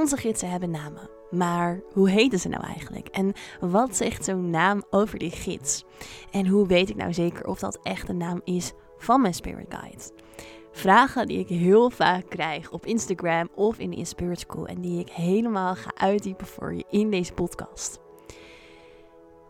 Onze gidsen hebben namen, maar hoe heten ze nou eigenlijk? En wat zegt zo'n naam over die gids? En hoe weet ik nou zeker of dat echt de naam is van mijn spirit guide? Vragen die ik heel vaak krijg op Instagram of in de Inspirit School en die ik helemaal ga uitdiepen voor je in deze podcast.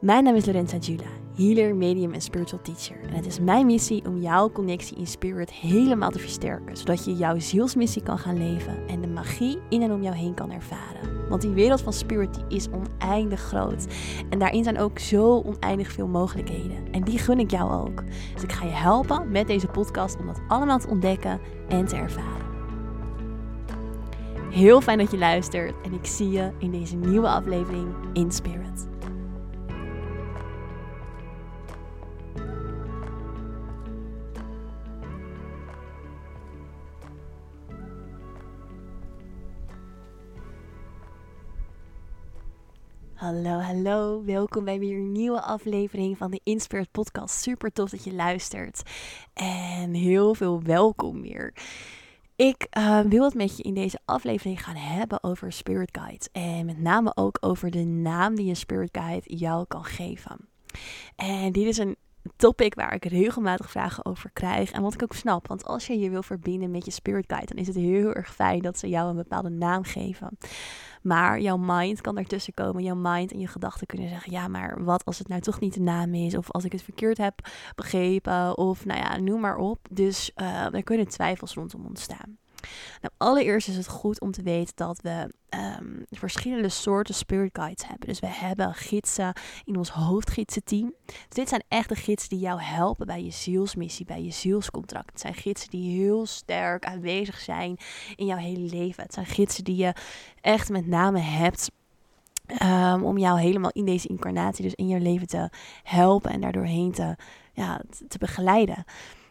Mijn naam is Lorenza Gula, healer, medium en spiritual teacher. En het is mijn missie om jouw connectie in spirit helemaal te versterken, zodat je jouw zielsmissie kan gaan leven en de magie in en om jou heen kan ervaren. Want die wereld van spirit die is oneindig groot. En daarin zijn ook zo oneindig veel mogelijkheden. En die gun ik jou ook. Dus ik ga je helpen met deze podcast om dat allemaal te ontdekken en te ervaren. Heel fijn dat je luistert en ik zie je in deze nieuwe aflevering Inspirit. Hallo, hallo. Welkom bij weer een nieuwe aflevering van de Inspirit Podcast. Super tof dat je luistert. En heel veel welkom weer. Ik wil het met je in deze aflevering gaan hebben over Spirit Guides. En met name ook over de naam die een Spirit Guide jou kan geven. En dit is een topic waar ik regelmatig vragen over krijg. En wat ik ook snap. Want als je je wil verbinden met je spirit guide, dan is het heel erg fijn dat ze jou een bepaalde naam geven. Maar jouw mind kan ertussen komen. Jouw mind en je gedachten kunnen zeggen, ja, maar wat als het nou toch niet de naam is? Of als ik het verkeerd heb begrepen? Of nou ja, noem maar op. Dus er kunnen twijfels rondom ontstaan. Nou, allereerst is het goed om te weten dat we verschillende soorten spirit guides hebben. Dus we hebben gidsen in ons hoofdgidsenteam. Dus dit zijn echt de gidsen die jou helpen bij je zielsmissie, bij je zielscontract. Het zijn gidsen die heel sterk aanwezig zijn in jouw hele leven. Het zijn gidsen die je echt met name hebt om jou helemaal in deze incarnatie, dus in jouw leven te helpen en daar doorheen te begeleiden.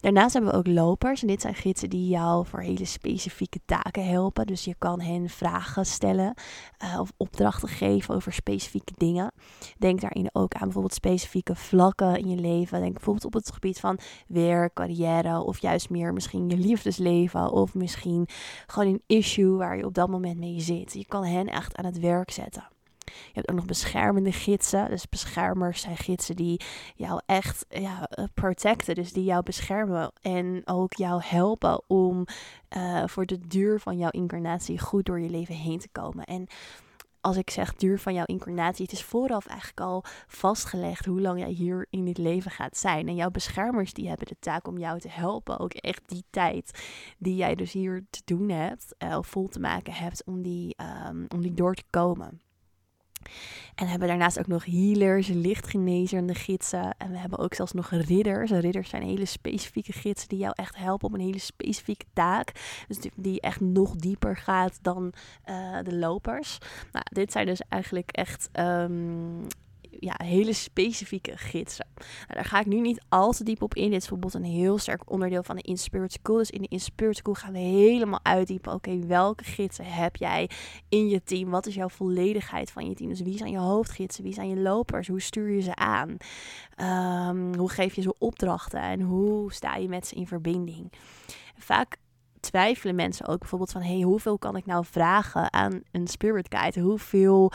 Daarnaast hebben we ook lopers. En dit zijn gidsen die jou voor hele specifieke taken helpen. Dus je kan hen vragen stellen of opdrachten geven over specifieke dingen. Denk daarin ook aan bijvoorbeeld specifieke vlakken in je leven. Denk bijvoorbeeld op het gebied van werk, carrière of juist meer misschien je liefdesleven. Of misschien gewoon een issue waar je op dat moment mee zit. Je kan hen echt aan het werk zetten. Je hebt ook nog beschermende gidsen. Dus beschermers zijn gidsen die jou echt protecten. Dus die jou beschermen en ook jou helpen om voor de duur van jouw incarnatie goed door je leven heen te komen. En als ik zeg duur van jouw incarnatie, het is vooraf eigenlijk al vastgelegd hoe lang jij hier in dit leven gaat zijn. En jouw beschermers die hebben de taak om jou te helpen. Ook echt die tijd die jij dus hier te doen hebt of vol te maken hebt om die door te komen. En hebben daarnaast ook nog healers, lichtgenezende gidsen. En we hebben ook zelfs nog ridders. Ridders zijn hele specifieke gidsen die jou echt helpen op een hele specifieke taak. Dus die echt nog dieper gaat dan de lopers. Nou, dit zijn dus eigenlijk echt hele specifieke gidsen. Nou, daar ga ik nu niet al te diep op in. Dit is bijvoorbeeld een heel sterk onderdeel van de Inspirit School. Dus in de Inspirit School gaan we helemaal uitdiepen. Oké, welke gidsen heb jij in je team? Wat is jouw volledigheid van je team? Dus wie zijn je hoofdgidsen? Wie zijn je lopers? Hoe stuur je ze aan? Hoe geef je ze opdrachten? En hoe sta je met ze in verbinding? Vaak twijfelen mensen ook bijvoorbeeld van, hoeveel kan ik nou vragen aan een spirit guide? Hoeveel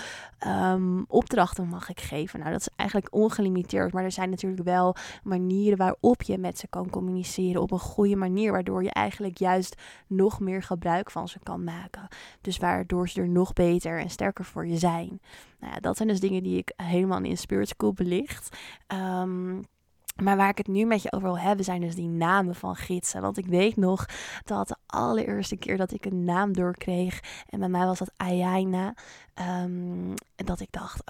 opdrachten mag ik geven? Nou, dat is eigenlijk ongelimiteerd, maar er zijn natuurlijk wel manieren waarop je met ze kan communiceren op een goede manier, waardoor je eigenlijk juist nog meer gebruik van ze kan maken. Dus waardoor ze er nog beter en sterker voor je zijn. Nou ja, dat zijn dus dingen die ik helemaal in Spirit School belicht. Maar waar ik het nu met je over wil hebben zijn dus die namen van gidsen. Want ik weet nog dat de allereerste keer dat ik een naam doorkreeg, en bij mij was dat Ayaina, dat ik dacht,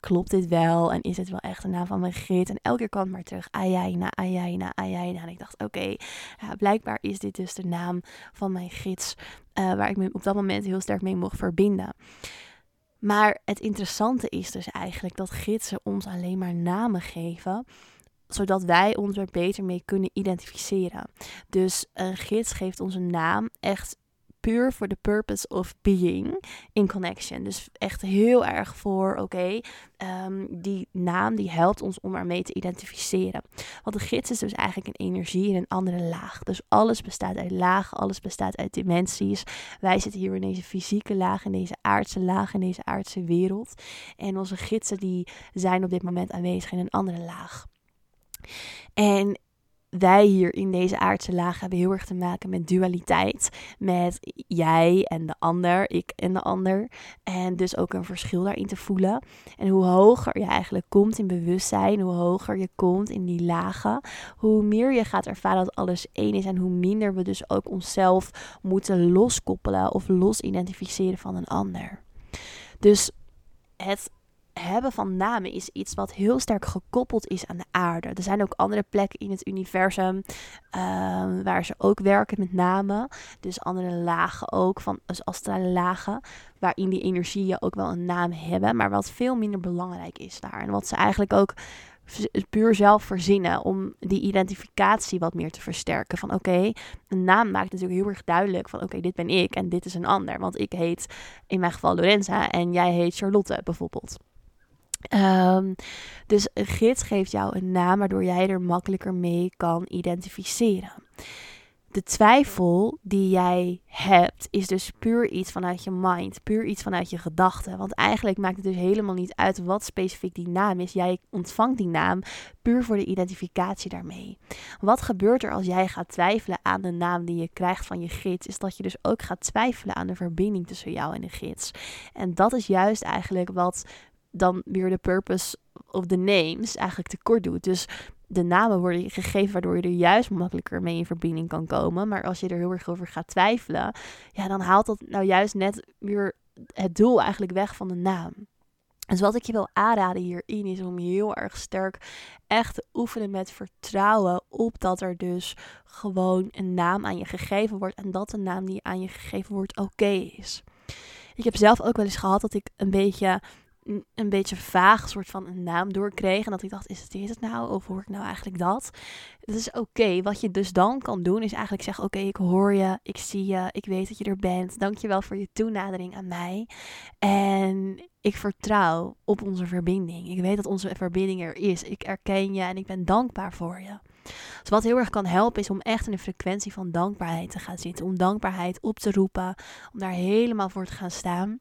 klopt dit wel? En is het wel echt de naam van mijn gids? En elke keer kwam het maar terug, Ayaina, Ayaina, Ayaina. En ik dacht, blijkbaar is dit dus de naam van mijn gids, waar ik me op dat moment heel sterk mee mocht verbinden. Maar het interessante is dus eigenlijk dat gidsen ons alleen maar namen geven, zodat wij ons er beter mee kunnen identificeren. Dus een gids geeft ons een naam echt puur voor de purpose of being in connection. Dus echt heel erg voor, die naam die helpt ons om ermee te identificeren. Want de gids is dus eigenlijk een energie in een andere laag. Dus alles bestaat uit lagen, alles bestaat uit dimensies. Wij zitten hier in deze fysieke laag, in deze aardse laag, in deze aardse wereld. En onze gidsen die zijn op dit moment aanwezig in een andere laag. En wij hier in deze aardse laag hebben heel erg te maken met dualiteit. Met jij en de ander, ik en de ander. En dus ook een verschil daarin te voelen. En hoe hoger je eigenlijk komt in bewustzijn, hoe hoger je komt in die lagen, hoe meer je gaat ervaren dat alles één is. En hoe minder we dus ook onszelf moeten loskoppelen of los identificeren van een ander. Dus het hebben van namen is iets wat heel sterk gekoppeld is aan de aarde. Er zijn ook andere plekken in het universum waar ze ook werken met namen. Dus andere lagen ook, dus astrale lagen, waarin die energieën ook wel een naam hebben, maar wat veel minder belangrijk is daar. En wat ze eigenlijk ook puur zelf verzinnen om die identificatie wat meer te versterken. Van een naam maakt natuurlijk heel erg duidelijk van dit ben ik en dit is een ander. Want ik heet in mijn geval Lorenza en jij heet Charlotte bijvoorbeeld. Dus een gids geeft jou een naam waardoor jij er makkelijker mee kan identificeren. De twijfel die jij hebt is dus puur iets vanuit je mind, puur iets vanuit je gedachten. Want eigenlijk maakt het dus helemaal niet uit wat specifiek die naam is. Jij ontvangt die naam puur voor de identificatie daarmee. Wat gebeurt er als jij gaat twijfelen aan de naam die je krijgt van je gids? Is dat je dus ook gaat twijfelen aan de verbinding tussen jou en de gids. En dat is juist eigenlijk wat dan weer de purpose of the names eigenlijk tekort doet. Dus de namen worden gegeven waardoor je er juist makkelijker mee in verbinding kan komen. Maar als je er heel erg over gaat twijfelen, ja, dan haalt dat nou juist net weer het doel eigenlijk weg van de naam. Dus wat ik je wil aanraden hierin is om heel erg sterk echt te oefenen met vertrouwen op dat er dus gewoon een naam aan je gegeven wordt. En dat de naam die aan je gegeven wordt oké is. Ik heb zelf ook wel eens gehad dat ik een beetje vaag soort van een naam doorkreeg. En dat ik dacht, is dit het nou? Of hoor ik nou eigenlijk dat? Dat is oké. Wat je dus dan kan doen is eigenlijk zeggen, ik hoor je, ik zie je, ik weet dat je er bent. Dankjewel voor je toenadering aan mij. En ik vertrouw op onze verbinding. Ik weet dat onze verbinding er is. Ik erken je en ik ben dankbaar voor je. Dus wat heel erg kan helpen is om echt in een frequentie van dankbaarheid te gaan zitten. Om dankbaarheid op te roepen. Om daar helemaal voor te gaan staan.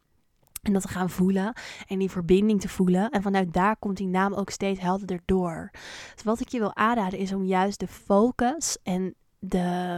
En dat te gaan voelen en die verbinding te voelen. En vanuit daar komt die naam ook steeds helderder door. Dus wat ik je wil aanraden is om juist de focus en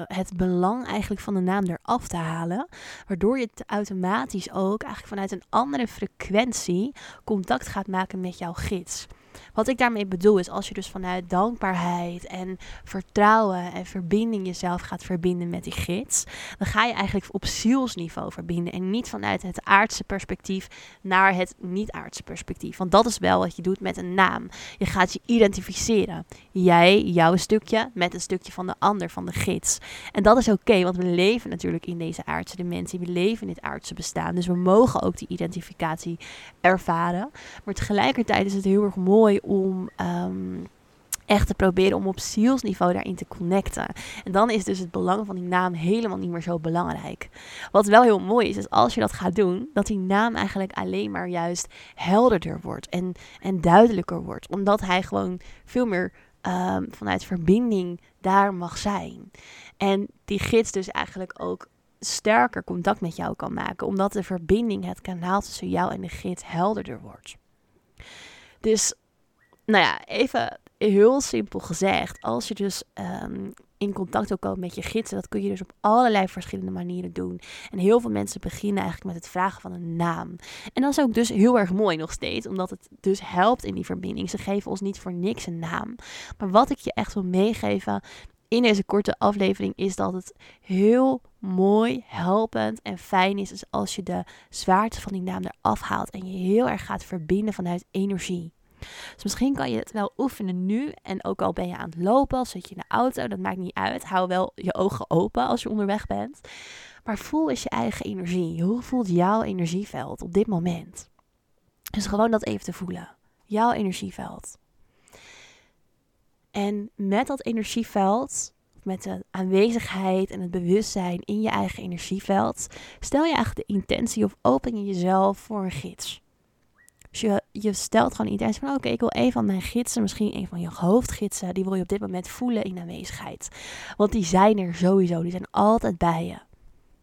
het belang eigenlijk van de naam eraf te halen. Waardoor je automatisch ook eigenlijk vanuit een andere frequentie contact gaat maken met jouw gids. Wat ik daarmee bedoel is als je dus vanuit dankbaarheid en vertrouwen en verbinding jezelf gaat verbinden met die gids. Dan ga je eigenlijk op zielsniveau verbinden en niet vanuit het aardse perspectief naar het niet-aardse perspectief. Want dat is wel wat je doet met een naam. Je gaat je identificeren. Jij, jouw stukje met een stukje van de ander, van de gids. En dat is oké, want we leven natuurlijk in deze aardse dimensie. We leven in dit aardse bestaan. Dus we mogen ook die identificatie ervaren. Maar tegelijkertijd is het heel erg mooi om echt te proberen om op zielsniveau daarin te connecten. En dan is dus het belang van die naam helemaal niet meer zo belangrijk. Wat wel heel mooi is, is als je dat gaat doen, dat die naam eigenlijk alleen maar juist helderder wordt en duidelijker wordt. Omdat hij gewoon veel meer vanuit verbinding daar mag zijn. En die gids dus eigenlijk ook sterker contact met jou kan maken. Omdat de verbinding, het kanaal tussen jou en de gids helderder wordt. Dus, even heel simpel gezegd. Als je dus in contact wil komen met je gidsen, dat kun je dus op allerlei verschillende manieren doen. En heel veel mensen beginnen eigenlijk met het vragen van een naam. En dat is ook dus heel erg mooi nog steeds, omdat het dus helpt in die verbinding. Ze geven ons niet voor niks een naam. Maar wat ik je echt wil meegeven in deze korte aflevering is dat het heel mooi, helpend en fijn is als je de zwaarte van die naam eraf haalt en je heel erg gaat verbinden vanuit energie. Dus misschien kan je het wel oefenen nu. En ook al ben je aan het lopen, of zit je in de auto, dat maakt niet uit. Hou wel je ogen open als je onderweg bent. Maar voel eens je eigen energie. Hoe voelt jouw energieveld op dit moment? Dus gewoon dat even te voelen. Jouw energieveld. En met dat energieveld, met de aanwezigheid en het bewustzijn in je eigen energieveld, stel je eigenlijk de intentie of open je jezelf voor een gids. Dus je stelt gewoon de intentie van oké, ik wil een van mijn gidsen, misschien een van je hoofdgidsen, die wil je op dit moment voelen in aanwezigheid. Want die zijn er sowieso, die zijn altijd bij je.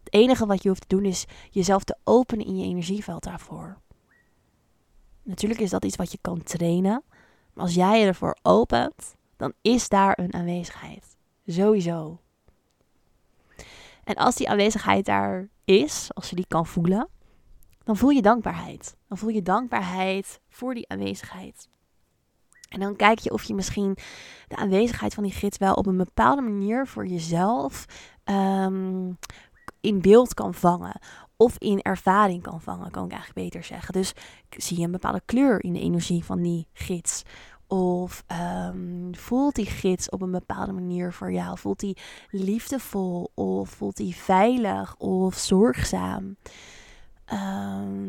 Het enige wat je hoeft te doen is jezelf te openen in je energieveld daarvoor. Natuurlijk is dat iets wat je kan trainen. Maar als jij je ervoor opent, dan is daar een aanwezigheid. Sowieso. En als die aanwezigheid daar is, als je die kan voelen, dan voel je dankbaarheid. Dan voel je dankbaarheid voor die aanwezigheid. En dan kijk je of je misschien de aanwezigheid van die gids wel op een bepaalde manier voor jezelf in beeld kan vangen. Of in ervaring kan vangen, kan ik eigenlijk beter zeggen. Dus zie je een bepaalde kleur in de energie van die gids. Of voelt die gids op een bepaalde manier voor jou? Voelt die liefdevol? Of voelt die veilig? Of zorgzaam?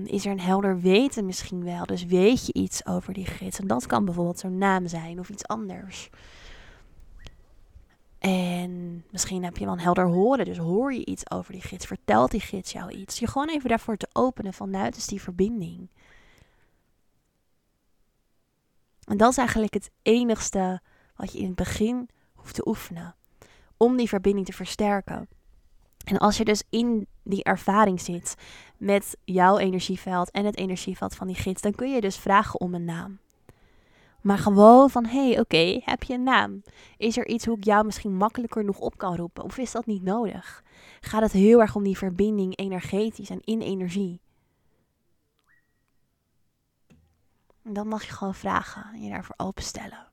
Is er een helder weten misschien wel? Dus weet je iets over die gids? En dat kan bijvoorbeeld zo'n naam zijn of iets anders. En misschien heb je wel een helder horen, dus hoor je iets over die gids, vertelt die gids jou iets. Je gewoon even daarvoor te openen vanuit dus die verbinding. En dat is eigenlijk het enigste wat je in het begin hoeft te oefenen, om die verbinding te versterken. En als je dus in die ervaring zit met jouw energieveld en het energieveld van die gids, dan kun je dus vragen om een naam. Maar gewoon van, oké, heb je een naam? Is er iets hoe ik jou misschien makkelijker nog op kan roepen? Of is dat niet nodig? Gaat het heel erg om die verbinding energetisch en in energie? En dan mag je gewoon vragen en je daarvoor openstellen.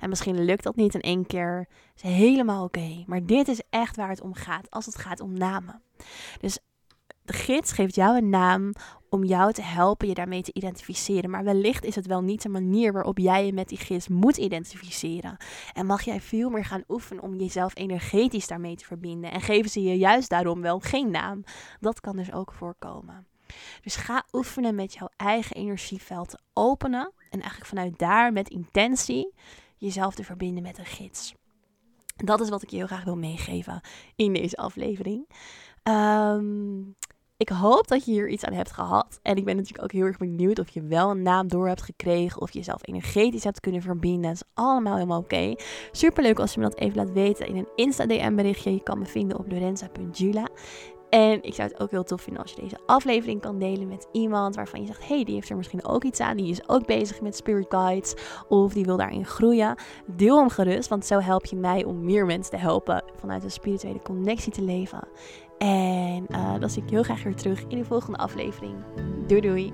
En misschien lukt dat niet in één keer. Is helemaal oké. Maar dit is echt waar het om gaat, als het gaat om namen. Dus de gids geeft jou een naam om jou te helpen je daarmee te identificeren. Maar wellicht is het wel niet de manier waarop jij je met die gids moet identificeren. En mag jij veel meer gaan oefenen om jezelf energetisch daarmee te verbinden. En geven ze je juist daarom wel geen naam. Dat kan dus ook voorkomen. Dus ga oefenen met jouw eigen energieveld te openen. En eigenlijk vanuit daar met intentie jezelf te verbinden met een gids. Dat is wat ik je heel graag wil meegeven in deze aflevering. Ik hoop dat je hier iets aan hebt gehad. En ik ben natuurlijk ook heel erg benieuwd of je wel een naam door hebt gekregen. Of je jezelf energetisch hebt kunnen verbinden. Dat is allemaal helemaal oké. Superleuk als je me dat even laat weten in een Insta-DM berichtje. Je kan me vinden op Lorenza.Gula. En ik zou het ook heel tof vinden als je deze aflevering kan delen met iemand waarvan je zegt, die heeft er misschien ook iets aan. Die is ook bezig met spirit guides of die wil daarin groeien. Deel hem gerust, want zo help je mij om meer mensen te helpen vanuit een spirituele connectie te leven. En dan zie ik je heel graag weer terug in de volgende aflevering. Doei doei!